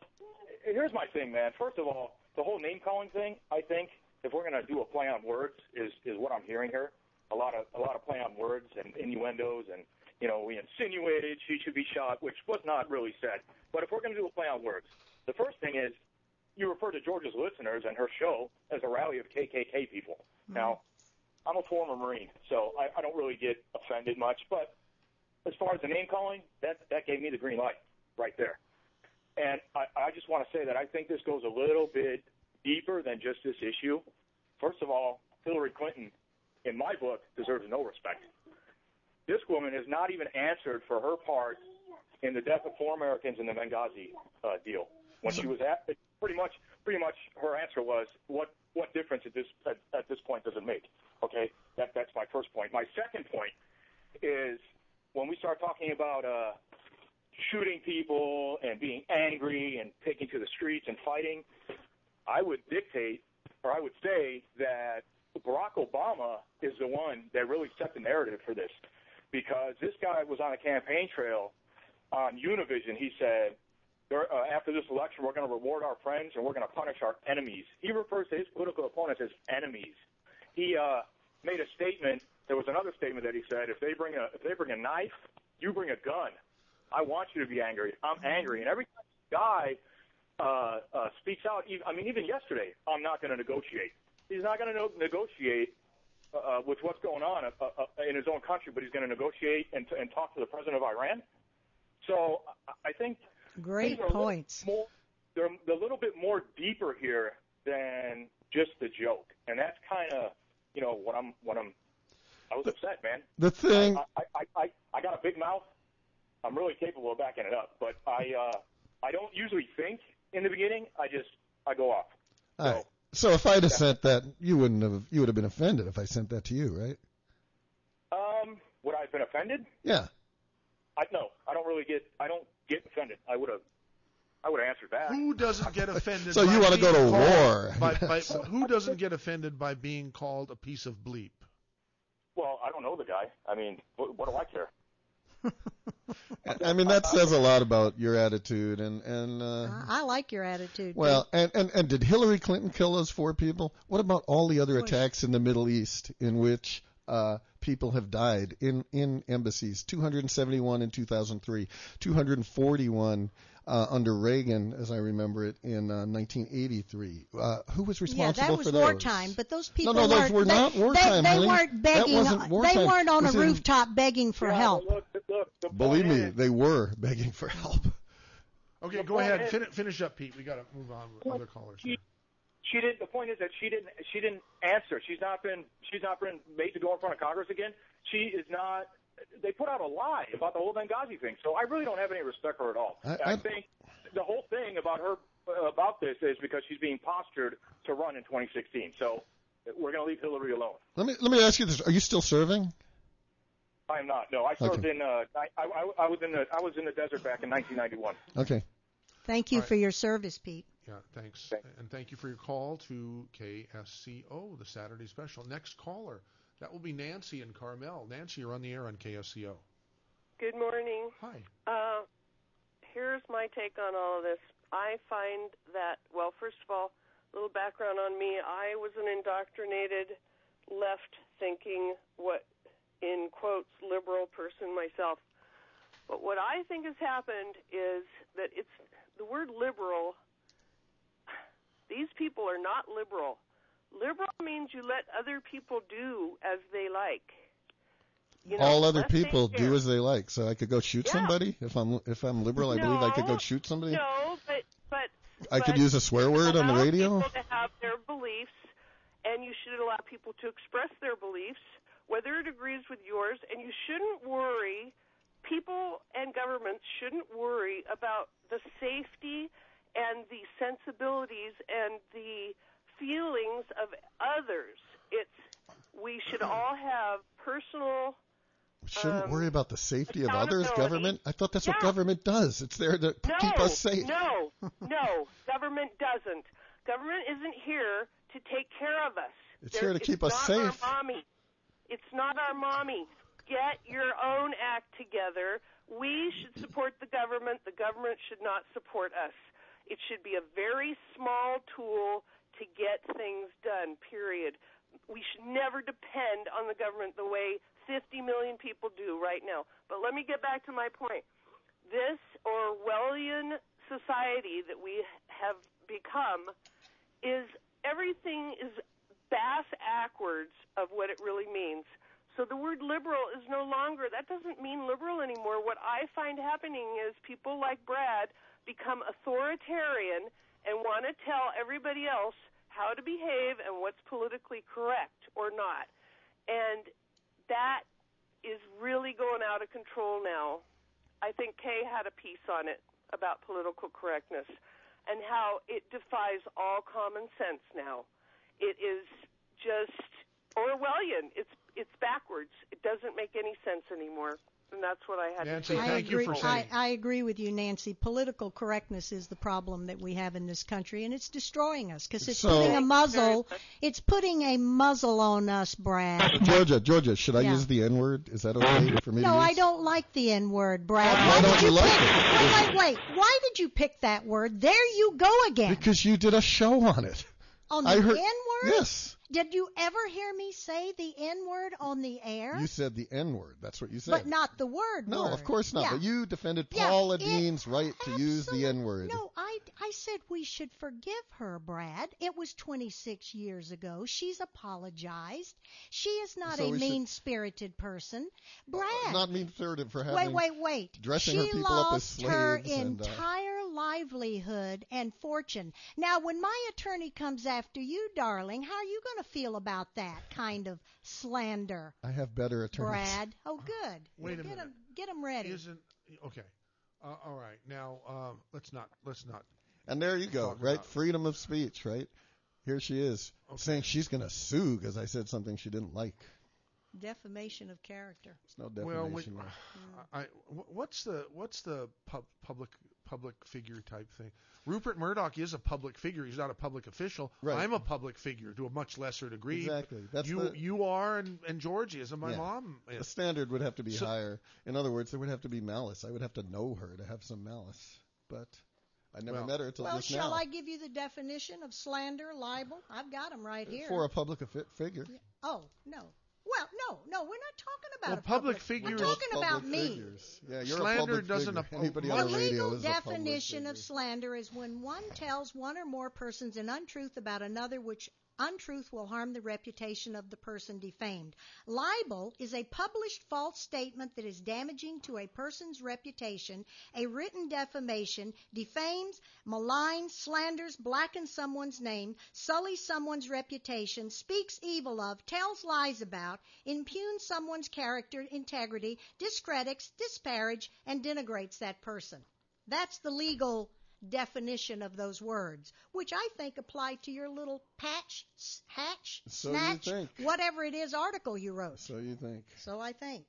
here's my thing, man. First of all, the whole name-calling thing, I think, if we're going to do a play on words, is what I'm hearing here. A lot of play on words and innuendos and, we insinuated she should be shot, which was not really said. But if we're going to do a play on words, the first thing is you refer to Georgia's listeners and her show as a rally of KKK people. Mm-hmm. Now, I'm a former Marine, so I don't really get offended much. But as far as the name-calling, that gave me the green light right there. And I just want to say that I think this goes a little bit deeper than just this issue. First of all, Hillary Clinton, in my book, deserves no respect. This woman has not even answered for her part in the death of 4 Americans in the Benghazi deal. When she was asked, pretty much her answer was, what difference at this point does it make? Okay, that's my first point. My second point is when we start talking about shooting people and being angry and taking to the streets and fighting, I would say that Barack Obama is the one that really set the narrative for this, because this guy was on a campaign trail on Univision. He said, after this election, we're going to reward our friends and we're going to punish our enemies. He refers to his political opponents as enemies. He made a statement. There was another statement that he said, if they bring a knife, you bring a gun. I want you to be angry. I'm angry. And every time this guy speaks out, even yesterday, I'm not going to negotiate. He's not going to negotiate with what's going on in his own country, but he's going to negotiate and talk to the president of Iran. So I think great points. They're a little bit more deeper here than just the joke, and that's kind of I was upset, man. The thing I got a big mouth. I'm really capable of backing it up, but I don't usually think in the beginning. I go off. All right. So if I'd have sent that, you would have been offended if I sent that to you, right? Would I have been offended? Yeah. I don't get offended. I would have answered that. Who doesn't get offended? So you want to go to war? Who doesn't get offended by being called a piece of bleep? Well, I don't know the guy. I mean, what do I care? I mean, that says a lot about your attitude, and I like your attitude. Well, and did Hillary Clinton kill those four people? What about all the other attacks in the Middle East in which people have died in embassies? 271 in 2003, 241 under Reagan, as I remember it, in 1983. Who was responsible for those? Yeah, that was wartime, but those people were not wartime. They weren't begging. They weren't on a rooftop begging for help. Look, believe me, they were begging for help. Okay, go ahead. Finish up, Pete. We got to move on with other callers. She didn't. The point is that she didn't answer. She's not been made to go in front of Congress again. She is not. They put out a lie about the whole Benghazi thing, so I really don't have any respect for her at all. I think the whole thing about her about this is because she's being postured to run in 2016. So we're going to leave Hillary alone. Let me ask you this: are you still serving? I am not. No, I served in. I was in the desert back in 1991. Okay. Thank you for your service, Pete. Yeah, thanks. And thank you for your call to KSCO, the Saturday special. Next caller. That will be Nancy in Carmel. Nancy, you're on the air on KSCO. Good morning. Hi. Here's my take on all of this. I find that, well, first of all, a little background on me. I was an indoctrinated, left-thinking, what in quotes, liberal person myself. But what I think has happened is that it's the word liberal, these people are not liberal. Liberal means you let other people do as they like. You know, all other people do as they like. So I could go shoot somebody if I'm liberal. I believe I could go shoot somebody. No, but I could use a swear word on the radio. People to have their beliefs, and you should allow people to express their beliefs, whether it agrees with yours. And you shouldn't worry. People and governments shouldn't worry about the safety and the sensibilities and the feelings of others. We should all have personal. We shouldn't worry about the safety of others. Government. I thought that's what government does. It's there to keep us safe. No, government doesn't. Government isn't here to take care of us. It's here to keep us safe. It's not our mommy. Get your own act together. We should support the government. The government should not support us. It should be a very small tool to get things done, period. We should never depend on the government the way 50 million people do right now. But let me get back to my point. This Orwellian society that we have become is everything is bass-ackwards of what it really means. So the word liberal is no longer, that doesn't mean liberal anymore. What I find happening is people like Brad become authoritarian and want to tell everybody else how to behave and what's politically correct or not. And that is really going out of control now. I think Kay had a piece on it about political correctness and how it defies all common sense now. It is just Orwellian. It's backwards. It doesn't make any sense anymore. And that's what I had to say. Nancy, thank you for saying. I agree with you, Nancy. Political correctness is the problem that we have in this country, and it's destroying us because it's putting a muzzle. It's putting a muzzle on us, Brad. Georgia, should I use the N-word? Is that okay for me to use? No, I don't like the N-word, Brad. Why don't you like it? Wait. Why did you pick that word? There you go again. Because you did a show on it. On the N-word? Yes. Did you ever hear me say the N-word on the air? You said the N-word. That's what you said. But not the word. No, of course not. Yeah. But you defended Paula Deen's right to use the N-word. No, I said we should forgive her, Brad. It was 26 years ago. She's apologized. She is not a mean-spirited person. Brad. Not mean-spirited for having... Wait. Dressing her people up as slaves. She lost her entire livelihood and fortune. Now, when my attorney comes after you, darling, how are you going to feel about that kind of slander? I have better attorneys. Brad, good. Wait a minute. Get them ready. Okay. All right. Now, let's not. And there you go. Right, freedom of speech. Right. Here she is saying she's going to sue because I said something she didn't like. defamation of character. It's no defamation. Well, what's the public figure type thing? Rupert Murdoch is a public figure. He's not a public official. Right. I'm a public figure to a much lesser degree. Exactly. That's you are, and George is, and my mom is. The standard would have to be higher. In other words, there would have to be malice. I would have to know her to have some malice, but I never met her until just now. Well, shall I give you the definition of slander, libel? I've got them right here. For a public figure. Yeah. Oh, no. Well, no, we're not talking about a public figure. We're talking about me. Figures. Yeah, you're slander a public doesn't figure. Anybody on the radio is a public figure. The legal definition of slander is when one tells one or more persons an untruth about another, which untruth will harm the reputation of the person defamed. Libel is a published false statement that is damaging to a person's reputation. A written defamation defames, maligns, slanders, blackens someone's name, sullies someone's reputation, speaks evil of, tells lies about, impugns someone's character, integrity, discredits, disparages, and denigrates that person. That's the legal definition of those words, which I think apply to your little patch, hatch, so snatch, whatever it is article you wrote. So you think. So I think.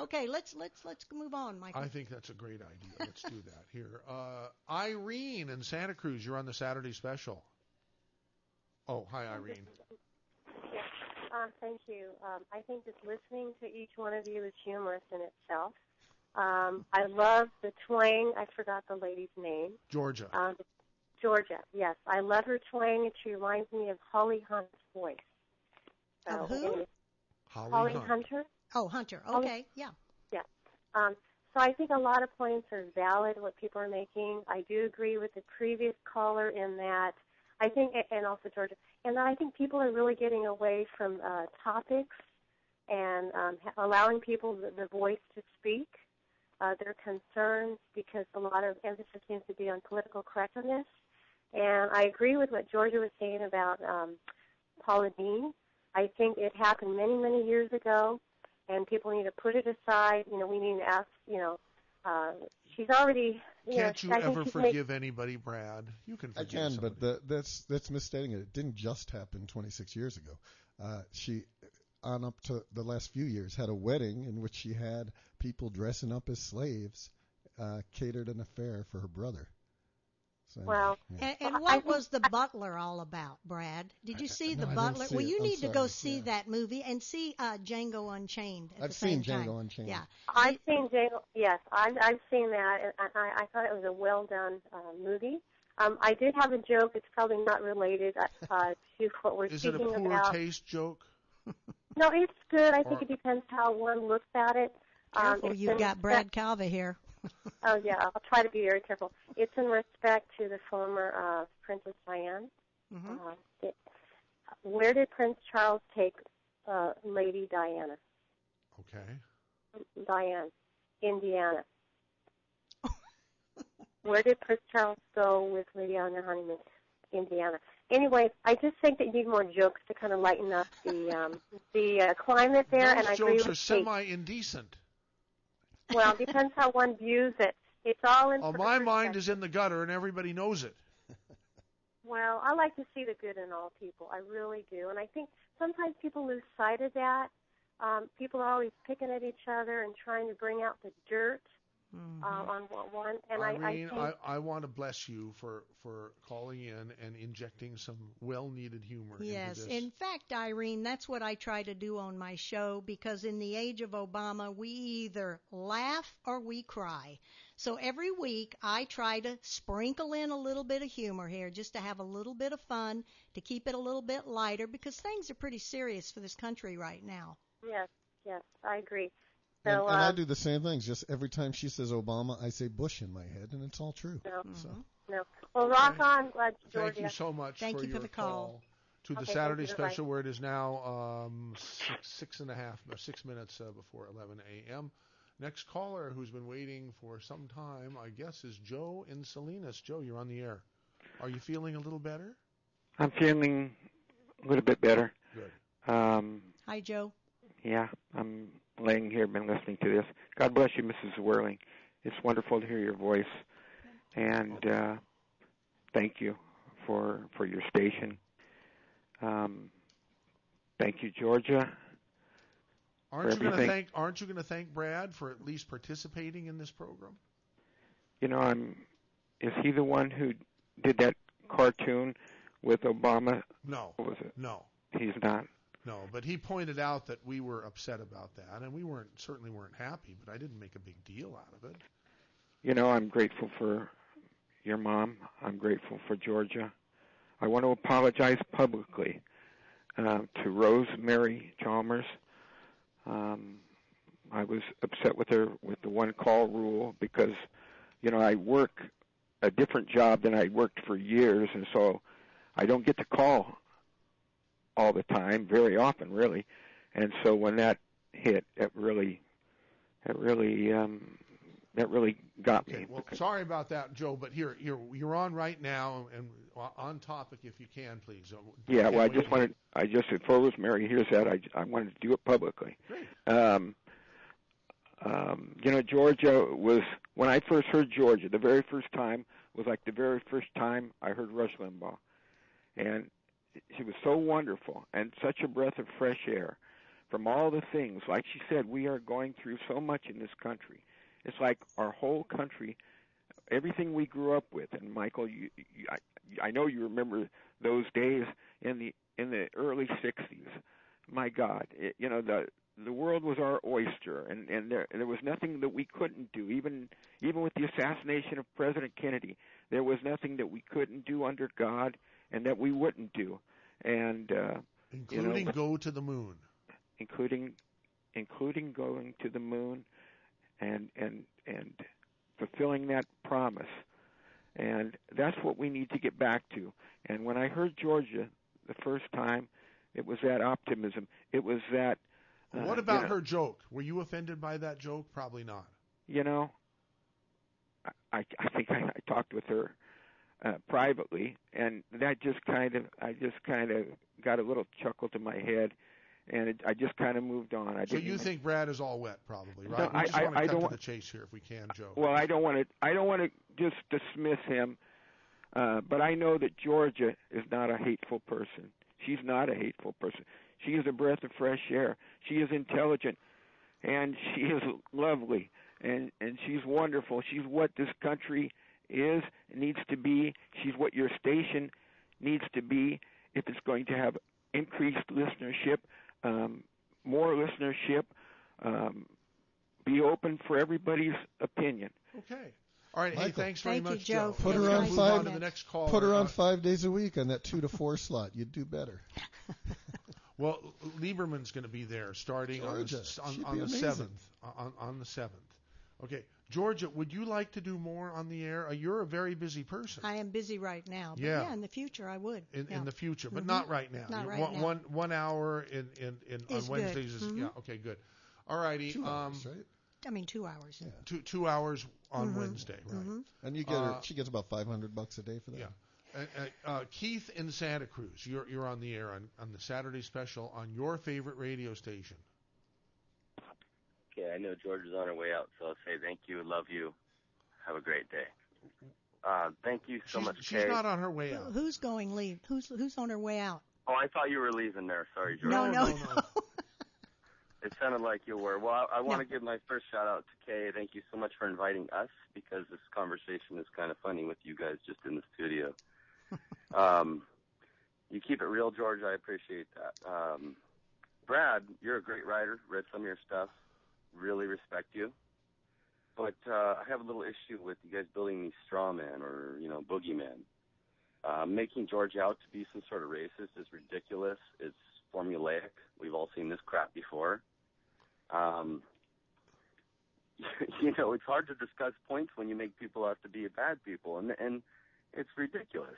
Okay, let's move on, Michael. I think that's a great idea. Let's do that here. Irene in Santa Cruz, you're on the Saturday special. Oh, hi, Irene. Yeah. Thank you. I think just listening to each one of you is humorous in itself. I love the twang. I forgot the lady's name. Georgia. Georgia, yes. I love her twang. She reminds me of Holly Hunt's voice. So, of who? Holly Hunter. Oh, Hunter. Okay, yeah. Yeah. So I think a lot of points are valid, what people are making. I do agree with the previous caller in that. I think, and also Georgia, and that I think people are really getting away from topics and allowing people the voice to speak. Their concerns, because a lot of emphasis seems to be on political correctness. And I agree with what Georgia was saying about Paula Deen. I think it happened many, many years ago, and people need to put it aside. You know, we need to ask, you know, she's already... Can't you ever forgive anybody, Brad? You can forgive somebody. But that's misstating it. It didn't just happen 26 years ago. She... on up to the last few years, had a wedding in which she had people dressing up as slaves, catered an affair for her brother. So, well, yeah. And what was The Butler all about, Brad? Did you see The Butler? Well, you need to go see that movie and see Django Unchained at the same time. I've seen Django Unchained. Yeah. I've seen Django, yes. I've seen that, and I thought it was a well-done movie. I did have a joke. It's probably not related to what we're speaking about. Is it a poor taste joke? No, it's good. I think it depends how one looks at it. Careful, you've got Brad Kava here. Oh, yeah, I'll try to be very careful. It's in respect to the former Princess Diana. Mm-hmm. Where did Prince Charles take Lady Diana? Okay. Diana, Indiana. Where did Prince Charles go with Lady on their honeymoon? Indiana. Anyway, I just think that you need more jokes to kind of lighten up the climate there. Those and I agree with jokes are semi-indecent. Well, it depends how one views it. It's all in my mind is in the gutter, and everybody knows it. Well, I like to see the good in all people. I really do. And I think sometimes people lose sight of that. People are always picking at each other and trying to bring out the dirt. Mm-hmm. On one, and Irene, I want to bless you for calling in and injecting some well-needed humor into this. In fact, Irene, that's what I try to do on my show, because in the age of Obama, we either laugh or we cry. So every week, I try to sprinkle in a little bit of humor here, just to have a little bit of fun, to keep it a little bit lighter, because things are pretty serious for this country right now. Yes, I agree. And I do the same things. Just every time she says Obama, I say Bush in my head, and it's all true. No. Well, rock on, Georgia. Thank you so much for the call to the Saturday special, where it is now 6 minutes before 11 a.m. Next caller, who's been waiting for some time, I guess, is Joe in Salinas. Joe, you're on the air. Are you feeling a little better? I'm feeling a little bit better. Good. Hi, Joe. Yeah, I'm laying here, been listening to this. God bless you, Mrs. Zwerling. It's wonderful to hear your voice, and thank you for your station. Thank you, Georgia. Aren't you going to thank Brad for at least participating in this program? You know, is he the one who did that cartoon with Obama? No. What was it? No. He's not. No, but he pointed out that we were upset about that, and we certainly weren't happy, but I didn't make a big deal out of it. You know, I'm grateful for your mom. I'm grateful for Georgia. I want to apologize publicly to Rosemary Chalmers. I was upset with her with the one-call rule because, you know, I work a different job than I worked for years, and so I don't get to call all the time, very often, really. And so when that hit, it really got me. Well, sorry about that, Joe, but you're on right now and on topic if you can, please. Yeah, well, I just said, for Rosemary, here's that. I wanted to do it publicly. You know, Georgia was, when I first heard Georgia, the very first time was like the very first time I heard Rush Limbaugh. And she was so wonderful and such a breath of fresh air from all the things. Like she said, we are going through so much in this country. It's like our whole country, everything we grew up with. And, Michael, I know you remember those days in the early 60s. My God, the world was our oyster, and there was nothing that we couldn't do. Even with the assassination of President Kennedy, there was nothing that we couldn't do under God and that we wouldn't do. And including go to the moon. Including going to the moon and fulfilling that promise. And that's what we need to get back to. And when I heard Georgia the first time, it was that optimism. It was that what about her joke? Were you offended by that joke? Probably not. You know, I think I talked with her privately, and that I just kind of got a little chuckle to my head, and I just kind of moved on. So you think Brad is all wet, probably, right? No, I don't want to cut to the chase here if we can, Joe. Well, I don't want to just dismiss him, but I know that Georgia is not a hateful person. She's not a hateful person. She is a breath of fresh air. She is intelligent, and she is lovely, and she's wonderful. She's what this country is, needs to be. She's what your station needs to be if it's going to have increased listenership, more listenership, be open for everybody's opinion. Okay. All right, Michael, hey, thanks very much, Joe. Put her on 5 days a week on that 2 to 4 slot. You'd do better. Well, Lieberman's going to be there starting Georgia, on the 7th. On the 7th. Okay. Georgia, would you like to do more on the air? You're a very busy person. I am busy right now. But yeah, in the future I would. In the future, but not right now. Not right now. 1 hour on Wednesdays is yeah, okay, good. All righty. 2 hours, right? I mean 2 hours. Yeah. Two hours on Wednesday, right? Mm-hmm. And you get she gets about $500 a day for that. Yeah. Keith in Santa Cruz, you're on the air on the Saturday special on your favorite radio station. Yeah, I know George is on her way out, so I'll say thank you, love you, have a great day. Thank you so much, Kay. She's not on her way out. Who's going leave? Who's on her way out? Oh, I thought you were leaving there. Sorry, George. No. It sounded like you were. Well, I want to give my first shout-out to Kay. Thank you so much for inviting us because this conversation is kind of funny with you guys just in the studio. You keep it real, George. I appreciate that. Brad, you're a great writer. Read some of your stuff. Really respect you. But I have a little issue with you guys building these straw men or, boogeymen. Making George out to be some sort of racist is ridiculous. It's formulaic. We've all seen this crap before. It's hard to discuss points when you make people out to be bad people, and it's ridiculous,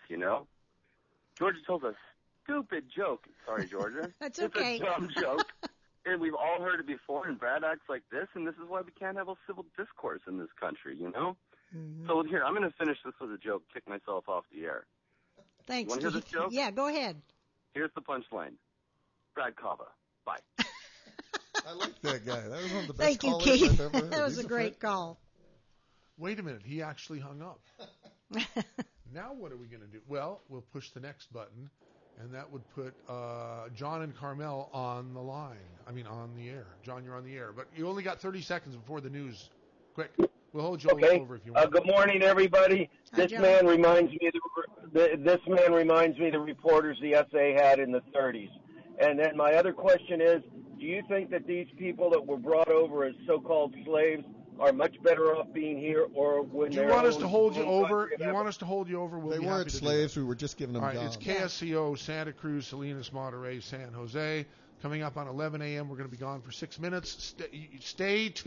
Georgia told a stupid joke. Sorry, Georgia. That's okay. It's a dumb joke, and we've all heard it before, and Brad acts like this, and this is why we can't have a civil discourse in this country, Mm-hmm. So here, I'm going to finish this with a joke, kick myself off the air. Thanks. Want to hear this joke? Yeah, go ahead. Here's the punchline. Brad Kava. Bye. I like that guy. That was one of the best callers I've ever heard. That was a great call. Wait a minute. He actually hung up. Now what are we going to do? Well, we'll push the next button and that would put John and Carmel on the line. I mean, on the air. John, you're on the air, but you only got 30 seconds before the news. Quick. We'll hold Joey over if you want. Good morning, everybody. This man reminds me the reporters the SA had in the 30s. And then my other question is, do you think that these people that were brought over as so-called slaves are much better off being here, or when they're... You want us to hold you over? They weren't slaves. We were just giving them jobs. All right, it's KSCO, Santa Cruz, Salinas, Monterey, San Jose. Coming up on 11 a.m., we're going to be gone for 6 minutes. Stay tuned.